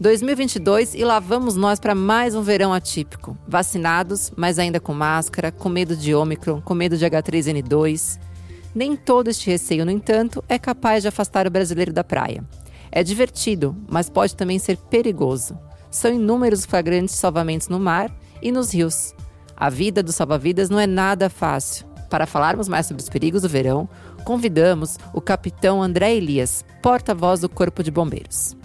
2022 e lá vamos nós para mais um verão atípico. Vacinados, mas ainda com máscara, com medo de Ômicron, com medo de H3N2. Nem todo este receio, no entanto, é capaz de afastar o brasileiro da praia. É divertido, mas pode também ser perigoso. São inúmeros flagrantes salvamentos no mar e nos rios. A vida do salva-vidas não é nada fácil. Para falarmos mais sobre os perigos do verão, convidamos o capitão André Elias, porta-voz do Corpo de Bombeiros.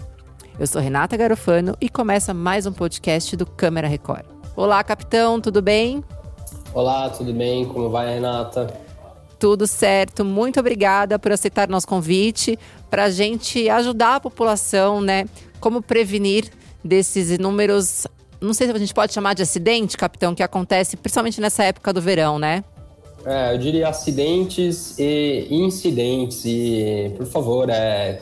Eu sou Renata Garofano e começa mais um podcast do Câmara Record. Olá, capitão, tudo bem? Olá, tudo bem? Como vai, Renata? Tudo certo. Muito obrigada por aceitar nosso convite para a gente ajudar a população, né? Como prevenir desses inúmeros, não sei se a gente pode chamar de acidente, capitão, que acontece principalmente nessa época do verão, né? Eu diria acidentes e incidentes. E, por favor,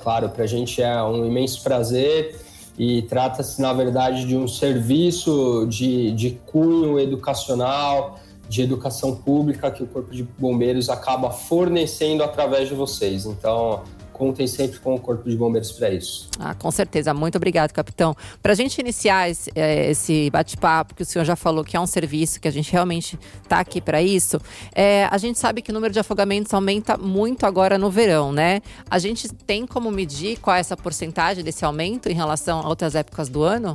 claro, para a gente é um imenso prazer e trata-se, na verdade, de um serviço de cunho educacional, de educação pública que o Corpo de Bombeiros acaba fornecendo através de vocês. Então, contem sempre com o Corpo de Bombeiros para isso. Com certeza. Muito obrigado, capitão. Para a gente iniciar esse bate-papo, que o senhor já falou que é um serviço, que a gente realmente está aqui para isso, a gente sabe que o número de afogamentos aumenta muito agora no verão, né? A gente tem como medir qual é essa porcentagem desse aumento em relação a outras épocas do ano?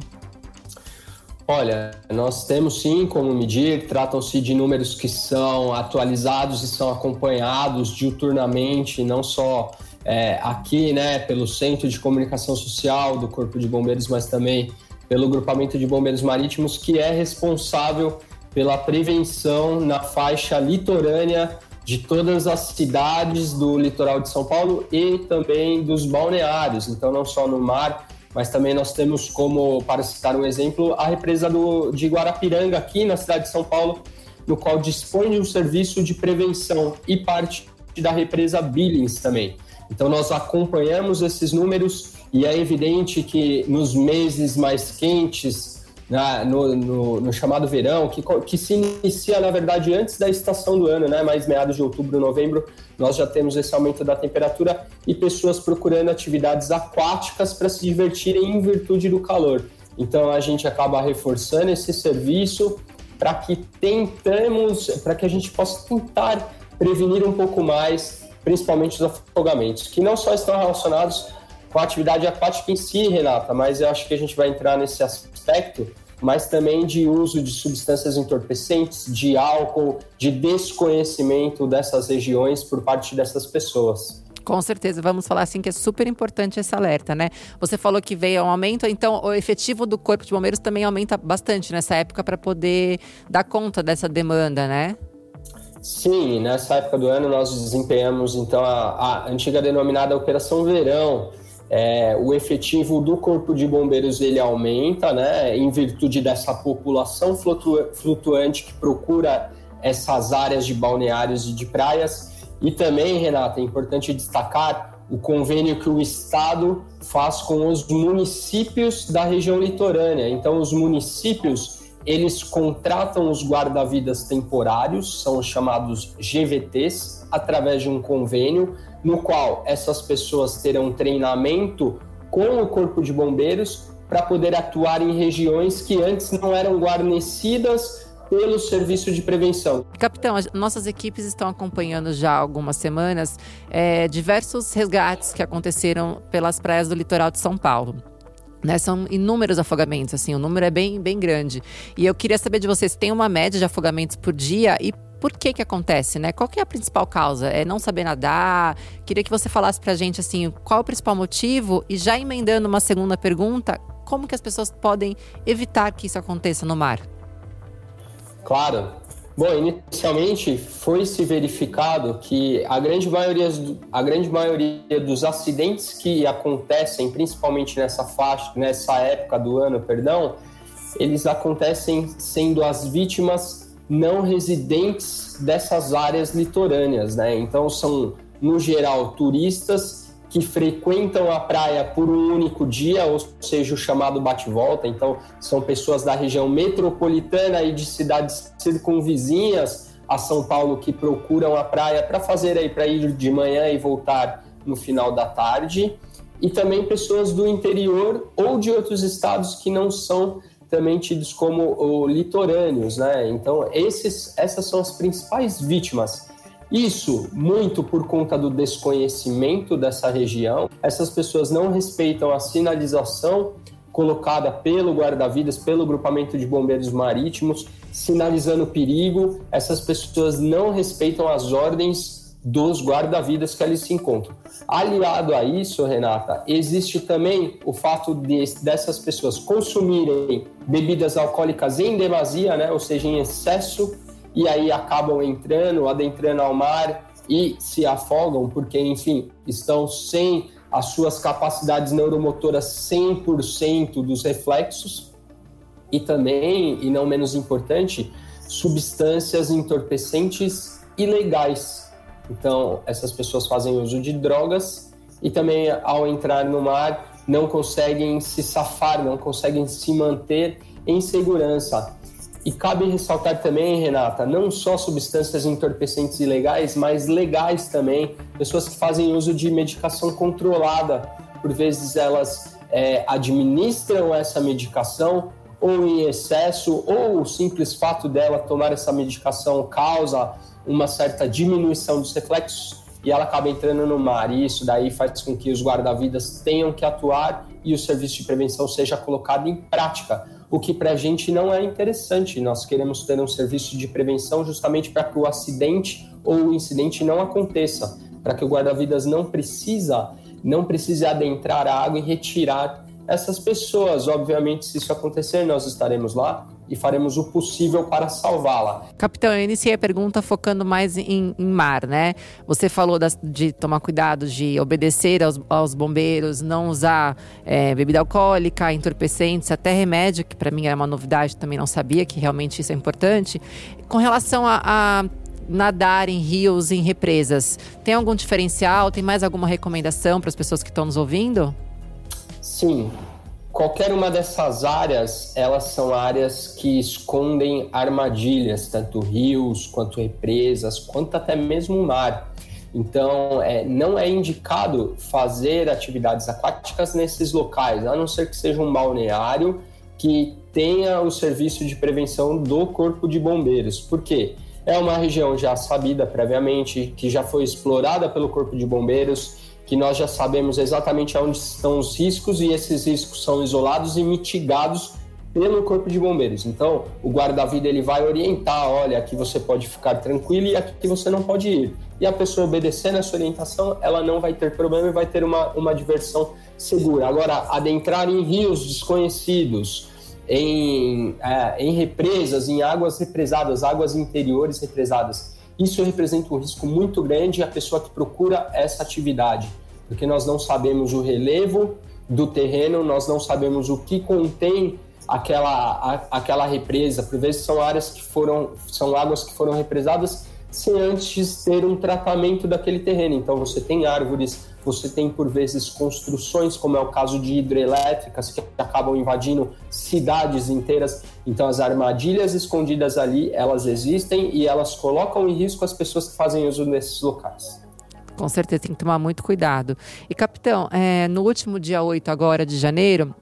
Olha, nós temos sim como medir, tratam-se de números que são atualizados e são acompanhados diuturnamente, não só aqui, né, pelo Centro de Comunicação Social do Corpo de Bombeiros, mas também pelo Grupamento de Bombeiros Marítimos, que é responsável pela prevenção na faixa litorânea de todas as cidades do litoral de São Paulo e também dos balneários, então não só no mar, mas também nós temos como, para citar um exemplo, a represa de Guarapiranga, aqui na cidade de São Paulo, no qual dispõe de um serviço de prevenção e parte da represa Billings também. Então nós acompanhamos esses números e é evidente que nos meses mais quentes, no chamado verão, que se inicia, na verdade, antes da estação do ano, né, mais meados de outubro, novembro, nós já temos esse aumento da temperatura e pessoas procurando atividades aquáticas para se divertirem em virtude do calor. Então a gente acaba reforçando esse serviço para que a gente possa tentar prevenir um pouco mais, principalmente os afogamentos, que não só estão relacionados com a atividade aquática em si, Renata, mas eu acho que a gente vai entrar nesse aspecto, mas também de uso de substâncias entorpecentes, de álcool, de desconhecimento dessas regiões por parte dessas pessoas. Com certeza, vamos falar assim que é super importante esse alerta, né? Você falou que veio um aumento, então o efetivo do Corpo de Bombeiros também aumenta bastante nessa época para poder dar conta dessa demanda, né? Sim, nessa época do ano nós desempenhamos então a antiga denominada Operação Verão. O efetivo do Corpo de Bombeiros ele aumenta, né, em virtude dessa população flutuante que procura essas áreas de balneários e de praias. E também, Renata, é importante destacar o convênio que o Estado faz com os municípios da região litorânea. Então, os municípios, eles contratam os guarda-vidas temporários, são os chamados GVTs, através de um convênio, no qual essas pessoas terão treinamento com o Corpo de Bombeiros para poder atuar em regiões que antes não eram guarnecidas pelo serviço de prevenção. Capitão, nossas equipes estão acompanhando já há algumas semanas diversos resgates que aconteceram pelas praias do litoral de São Paulo. Né, são inúmeros afogamentos, assim, o número é bem grande. E eu queria saber de vocês, tem uma média de afogamentos por dia e por que acontece, né? Qual que é a principal causa? É não saber nadar? Queria que você falasse pra gente, assim, qual o principal motivo? E já emendando uma segunda pergunta, como que as pessoas podem evitar que isso aconteça no mar? Claro. Bom, inicialmente foi-se verificado que a grande maioria dos acidentes que acontecem, principalmente nessa época do ano, eles acontecem sendo as vítimas não residentes dessas áreas litorâneas, né? Então são, no geral, turistas que frequentam a praia por um único dia, ou seja, o chamado bate-volta. Então, são pessoas da região metropolitana e de cidades circunvizinhas a São Paulo que procuram a praia para ir de manhã e voltar no final da tarde. e também pessoas do interior ou de outros estados que não são também tidos como litorâneos, né? Então, essas são as principais vítimas. Isso muito por conta do desconhecimento dessa região. Essas pessoas não respeitam a sinalização colocada pelo guarda-vidas, pelo grupamento de bombeiros marítimos, sinalizando perigo. Essas pessoas não respeitam as ordens dos guarda-vidas que ali se encontram. Aliado a isso, Renata, existe também o fato dessas pessoas consumirem bebidas alcoólicas em demasia, né? Ou seja, em excesso, e aí acabam adentrando ao mar e se afogam, porque, enfim, estão sem as suas capacidades neuromotoras 100% dos reflexos, e também, e não menos importante, substâncias entorpecentes ilegais. Então, essas pessoas fazem uso de drogas e também, ao entrar no mar, não conseguem se safar, não conseguem se manter em segurança. E cabe ressaltar também, Renata, não só substâncias entorpecentes ilegais, mas legais também. Pessoas que fazem uso de medicação controlada. Por vezes elas administram essa medicação ou em excesso, ou o simples fato dela tomar essa medicação causa uma certa diminuição dos reflexos e ela acaba entrando no mar. E isso daí faz com que os guarda-vidas tenham que atuar e o serviço de prevenção seja colocado em prática. O que para a gente não é interessante. Nós queremos ter um serviço de prevenção justamente para que o acidente ou o incidente não aconteça, para que o guarda-vidas não precise adentrar a água e retirar essas pessoas. Obviamente, se isso acontecer, nós estaremos lá e faremos o possível para salvá-la. Capitão, eu iniciei a pergunta focando mais em mar, né? Você falou de tomar cuidado, de obedecer aos bombeiros, não usar bebida alcoólica, entorpecentes, até remédio, que para mim era uma novidade, também não sabia que realmente isso é importante. Com relação a nadar em rios, em represas, tem algum diferencial? Tem mais alguma recomendação para as pessoas que estão nos ouvindo? Sim. Qualquer uma dessas áreas, elas são áreas que escondem armadilhas, tanto rios, quanto represas, quanto até mesmo o mar. Então, não é indicado fazer atividades aquáticas nesses locais, a não ser que seja um balneário que tenha o serviço de prevenção do Corpo de Bombeiros. Por quê? É uma região já sabida previamente, que já foi explorada pelo Corpo de Bombeiros, que nós já sabemos exatamente onde estão os riscos e esses riscos são isolados e mitigados pelo Corpo de Bombeiros. Então, o guarda-vida ele vai orientar, olha, aqui você pode ficar tranquilo e aqui você não pode ir. E a pessoa obedecendo essa orientação, ela não vai ter problema e vai ter uma diversão segura. Agora, adentrar em rios desconhecidos, em represas, em águas represadas, águas interiores represadas, isso representa um risco muito grande à pessoa que procura essa atividade, porque nós não sabemos o relevo do terreno, nós não sabemos o que contém aquela represa. Por vezes são águas que foram represadas sem antes ter um tratamento daquele terreno. Então você tem árvores, você tem por vezes construções, como é o caso de hidrelétricas, que acabam invadindo cidades inteiras. Então as armadilhas escondidas ali, elas existem e elas colocam em risco as pessoas que fazem uso desses locais. Com certeza, tem que tomar muito cuidado. E capitão, no último dia 8 agora de janeiro,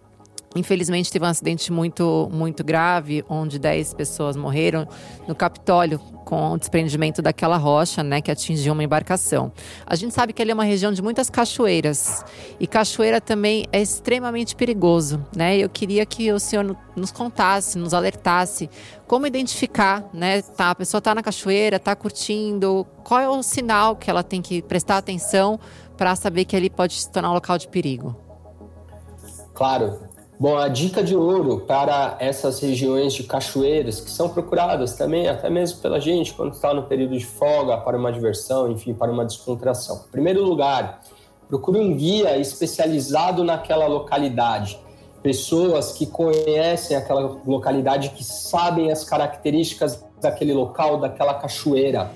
infelizmente, teve um acidente muito, muito grave, onde 10 pessoas morreram no Capitólio, com o desprendimento daquela rocha, né, que atingiu uma embarcação. A gente sabe que ali é uma região de muitas cachoeiras, e cachoeira também é extremamente perigoso, né? Eu queria que o senhor nos contasse, nos alertasse, como identificar, né? Tá, a pessoa está na cachoeira, está curtindo, qual é o sinal que ela tem que prestar atenção para saber que ali pode se tornar um local de perigo? Claro. Bom, a dica de ouro para essas regiões de cachoeiras que são procuradas também, até mesmo pela gente, quando está no período de folga, para uma diversão, enfim, para uma descontração. Em primeiro lugar, procure um guia especializado naquela localidade. Pessoas que conhecem aquela localidade, que sabem as características daquele local, daquela cachoeira.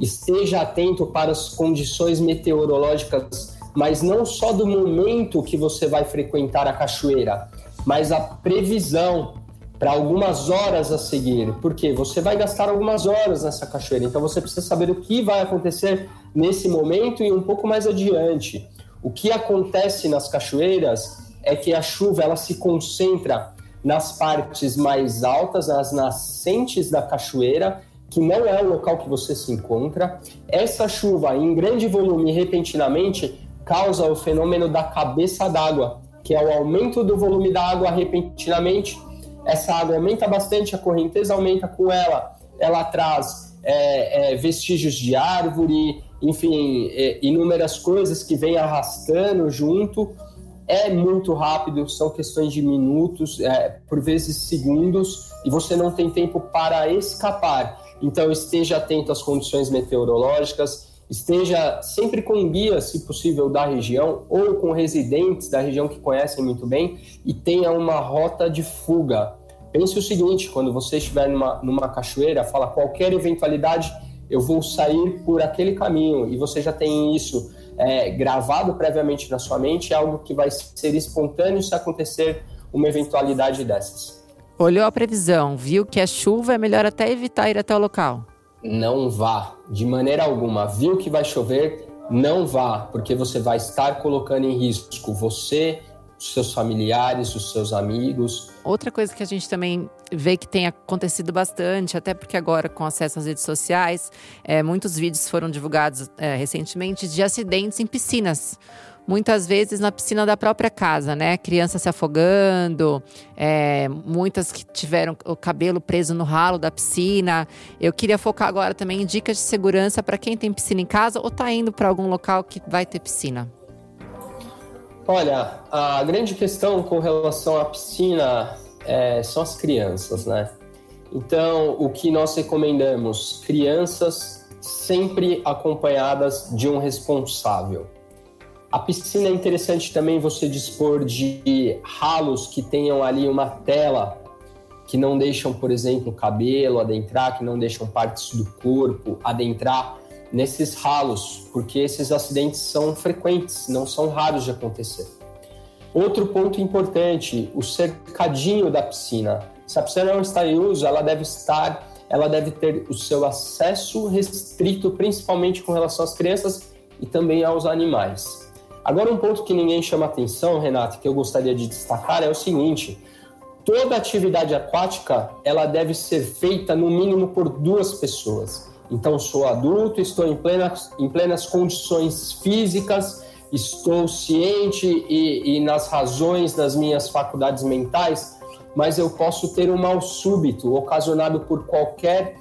Esteja atento para as condições meteorológicas, mas não só do momento que você vai frequentar a cachoeira, mas a previsão para algumas horas a seguir, porque você vai gastar algumas horas nessa cachoeira, então você precisa saber o que vai acontecer nesse momento e um pouco mais adiante. O que acontece nas cachoeiras é que a chuva ela se concentra nas partes mais altas, nas nascentes da cachoeira, que não é o local que você se encontra. Essa chuva, em grande volume e repentinamente, causa o fenômeno da cabeça d'água, que é o aumento do volume da água repentinamente. Essa água aumenta bastante, a correnteza aumenta com ela, ela traz vestígios de árvore, enfim, inúmeras coisas que vem arrastando junto. É muito rápido, são questões de minutos, por vezes segundos, e você não tem tempo para escapar. Então esteja atento às condições meteorológicas, esteja sempre com guia, se possível, da região ou com residentes da região que conhecem muito bem, e tenha uma rota de fuga. Pense o seguinte: quando você estiver numa cachoeira, fala qualquer eventualidade, eu vou sair por aquele caminho, e você já tem isso gravado previamente na sua mente, é algo que vai ser espontâneo se acontecer uma eventualidade dessas. Olhou a previsão, viu que a chuva, é melhor até evitar ir até o local. Não vá, de maneira alguma. Viu que vai chover, não vá, porque você vai estar colocando em risco você, os seus familiares, os seus amigos. Outra coisa que a gente também vê que tem acontecido bastante, até porque agora com acesso às redes sociais, muitos vídeos foram divulgados recentemente de acidentes em piscinas. Muitas vezes na piscina da própria casa, né? Crianças se afogando, muitas que tiveram o cabelo preso no ralo da piscina. Eu queria focar agora também em dicas de segurança para quem tem piscina em casa ou está indo para algum local que vai ter piscina. Olha, a grande questão com relação à piscina são as crianças, né? Então, o que nós recomendamos? Crianças sempre acompanhadas de um responsável. A piscina é interessante também você dispor de ralos que tenham ali uma tela, que não deixam, por exemplo, o cabelo adentrar, que não deixam partes do corpo adentrar nesses ralos, porque esses acidentes são frequentes, não são raros de acontecer. Outro ponto importante, o cercadinho da piscina. Se a piscina não está em uso, ela deve ter o seu acesso restrito, principalmente com relação às crianças e também aos animais. Agora, um ponto que ninguém chama atenção, Renata, que eu gostaria de destacar é o seguinte: toda atividade aquática, ela deve ser feita no mínimo por 2 pessoas. Então, sou adulto, estou em plenas condições físicas, estou ciente e nas razões das minhas faculdades mentais, mas eu posso ter um mal súbito, ocasionado por qualquer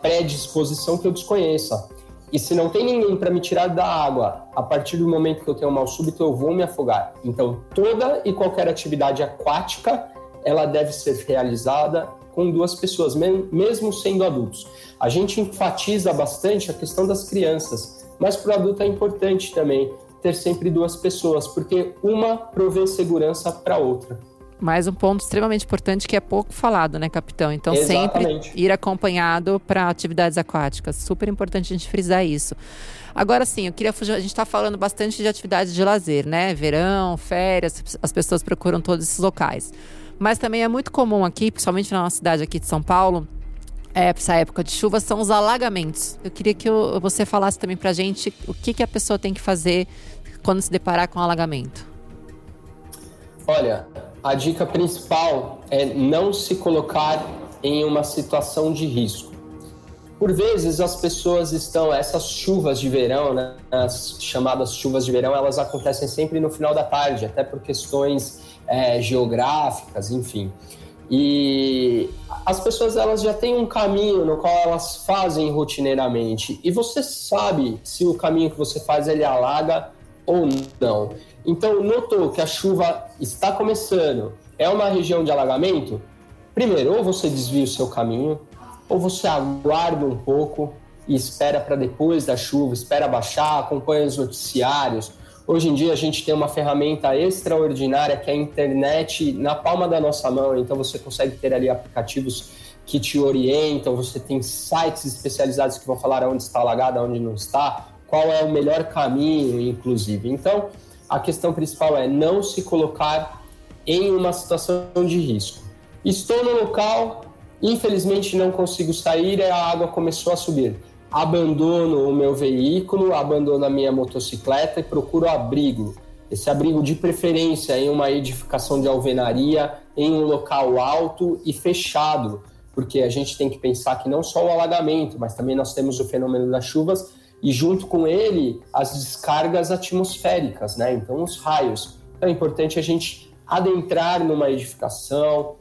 predisposição que eu desconheça. E se não tem ninguém para me tirar da água, a partir do momento que eu tenho um mal súbito, eu vou me afogar. Então, toda e qualquer atividade aquática, ela deve ser realizada com 2 pessoas, mesmo sendo adultos. A gente enfatiza bastante a questão das crianças, mas para o adulto é importante também ter sempre 2 pessoas, porque uma provê segurança para a outra. Mais um ponto extremamente importante que é pouco falado, né, capitão? Então, exatamente, sempre ir acompanhado para atividades aquáticas. Super importante a gente frisar isso. Agora sim, eu queria fugir. A gente está falando bastante de atividades de lazer, né? Verão, férias, as pessoas procuram todos esses locais. Mas também é muito comum aqui, principalmente na nossa cidade aqui de São Paulo, essa época de chuva, são os alagamentos. Eu queria que você falasse também para a gente o que a pessoa tem que fazer quando se deparar com um alagamento. Olha, a dica principal é não se colocar em uma situação de risco. Por vezes as pessoas estão, essas chuvas de verão, né, as chamadas chuvas de verão, elas acontecem sempre no final da tarde, até por questões geográficas, enfim. E as pessoas, elas já têm um caminho no qual elas fazem rotineiramente, e você sabe se o caminho que você faz ele alaga ou não. Então, notou que a chuva está começando, é uma região de alagamento? Primeiro, ou você desvia o seu caminho, ou você aguarda um pouco e espera para depois da chuva, espera baixar, acompanha os noticiários. Hoje em dia, a gente tem uma ferramenta extraordinária que é a internet na palma da nossa mão, então você consegue ter ali aplicativos que te orientam, você tem sites especializados que vão falar onde está alagado, onde não está, qual é o melhor caminho, inclusive. Então, a questão principal é não se colocar em uma situação de risco. Estou no local, infelizmente não consigo sair, a água começou a subir. abandono o meu veículo, abandono a minha motocicleta e procuro abrigo. Esse abrigo de preferência em uma edificação de alvenaria, em um local alto e fechado, porque a gente tem que pensar que não só o alagamento, mas também nós temos o fenômeno das chuvas e junto com ele as descargas atmosféricas, né? Então os raios. Então é importante a gente adentrar numa edificação,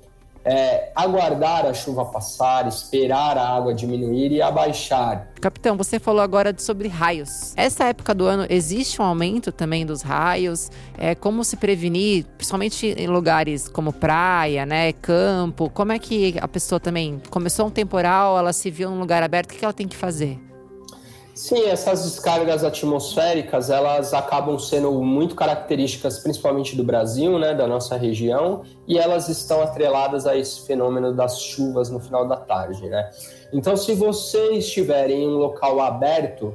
aguardar a chuva passar, esperar a água diminuir e abaixar. Capitão, você falou agora sobre raios. Essa época do ano existe um aumento também dos raios? Como se prevenir, principalmente em lugares como praia, né, campo? Como é que a pessoa também começou um temporal, ela se viu num lugar aberto, o que ela tem que fazer? Sim, essas descargas atmosféricas, elas acabam sendo muito características, principalmente do Brasil, né, da nossa região, e elas estão atreladas a esse fenômeno das chuvas no final da tarde, né? Então, se você estiver em um local aberto,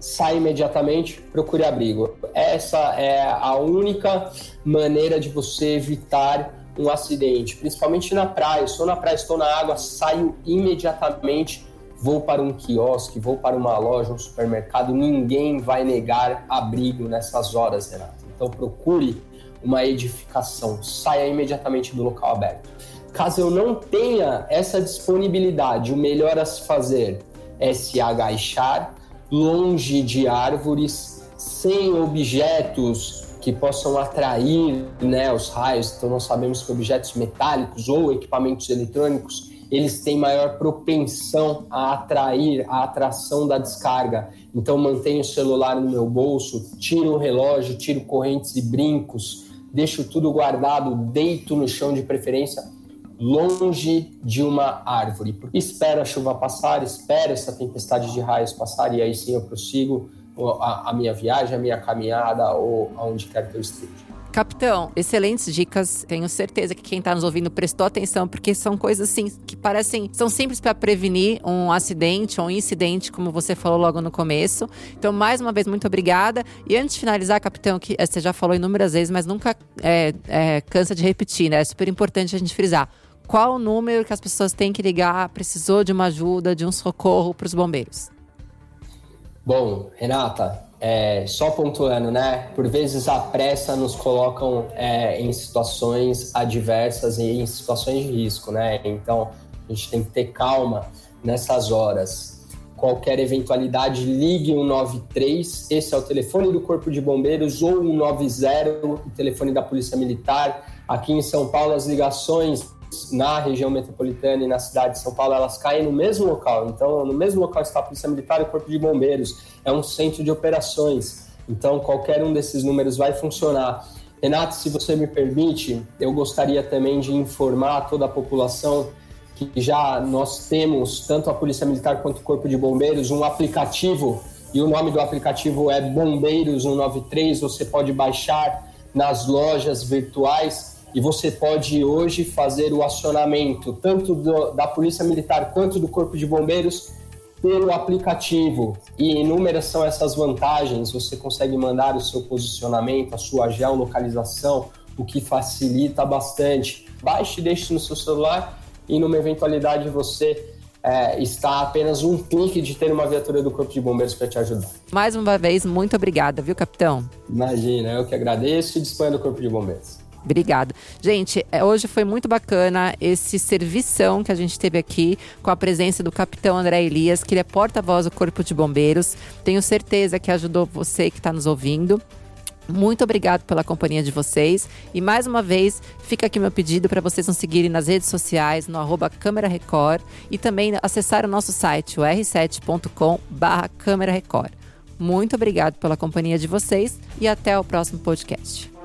sai imediatamente, procure abrigo. Essa é a única maneira de você evitar um acidente, principalmente na praia. Estou na praia, estou na água, saio imediatamente. Vou para um quiosque, vou para uma loja, um supermercado, ninguém vai negar abrigo nessas horas, Renata. Então procure uma edificação, saia imediatamente do local aberto. Caso eu não tenha essa disponibilidade, o melhor a se fazer é se agachar, longe de árvores, sem objetos que possam atrair, né, os raios. Então nós sabemos que objetos metálicos ou equipamentos eletrônicos eles têm maior propensão a atrair a atração da descarga. Então, mantenho o celular no meu bolso, tiro o relógio, tiro correntes e brincos, deixo tudo guardado, deito no chão de preferência, longe de uma árvore. Espero a chuva passar, espero essa tempestade de raios passar e aí sim eu prossigo a minha viagem, a minha caminhada ou aonde quer que eu esteja. Capitão, excelentes dicas. Tenho certeza que quem está nos ouvindo prestou atenção, porque são coisas assim que parecem, são simples para prevenir um acidente ou um incidente, como você falou logo no começo. Então, mais uma vez, muito obrigada. E antes de finalizar, capitão, que você já falou inúmeras vezes, mas nunca cansa de repetir, né? É super importante a gente frisar. Qual o número que as pessoas têm que ligar? Precisou de uma ajuda, de um socorro para os bombeiros? Bom, Renata, só pontuando, né? Por vezes a pressa nos colocam em situações adversas e em situações de risco, né? Então, a gente tem que ter calma nessas horas. Qualquer eventualidade, ligue 193, esse é o telefone do Corpo de Bombeiros, ou 190, o telefone da Polícia Militar. Aqui em São Paulo, as ligações na região metropolitana e na cidade de São Paulo, elas caem no mesmo local. Então, no mesmo local está a Polícia Militar e o Corpo de Bombeiros. É um centro de operações. Então, qualquer um desses números vai funcionar. Renato, se você me permite, eu gostaria também de informar toda a população que já nós temos, tanto a Polícia Militar quanto o Corpo de Bombeiros, um aplicativo. E o nome do aplicativo é Bombeiros 193. Você pode baixar nas lojas virtuais. E você pode hoje fazer o acionamento tanto da Polícia Militar quanto do Corpo de Bombeiros pelo aplicativo. E inúmeras são essas vantagens. Você consegue mandar o seu posicionamento, a sua geolocalização, o que facilita bastante. Baixe e deixe no seu celular e numa eventualidade você está a apenas um clique de ter uma viatura do Corpo de Bombeiros para te ajudar. Mais uma vez, muito obrigada, viu, capitão? Imagina, eu que agradeço e disponho do Corpo de Bombeiros. Obrigado. Gente, hoje foi muito bacana esse servição que a gente teve aqui com a presença do capitão André Elias, que ele é porta-voz do Corpo de Bombeiros. Tenho certeza que ajudou você que está nos ouvindo. Muito obrigado pela companhia de vocês. E mais uma vez, fica aqui meu pedido para vocês nos seguirem nas redes sociais, no @Câmara Record. E também acessar o nosso site, o r7.com/Câmara Record. Muito obrigado pela companhia de vocês e até o próximo podcast.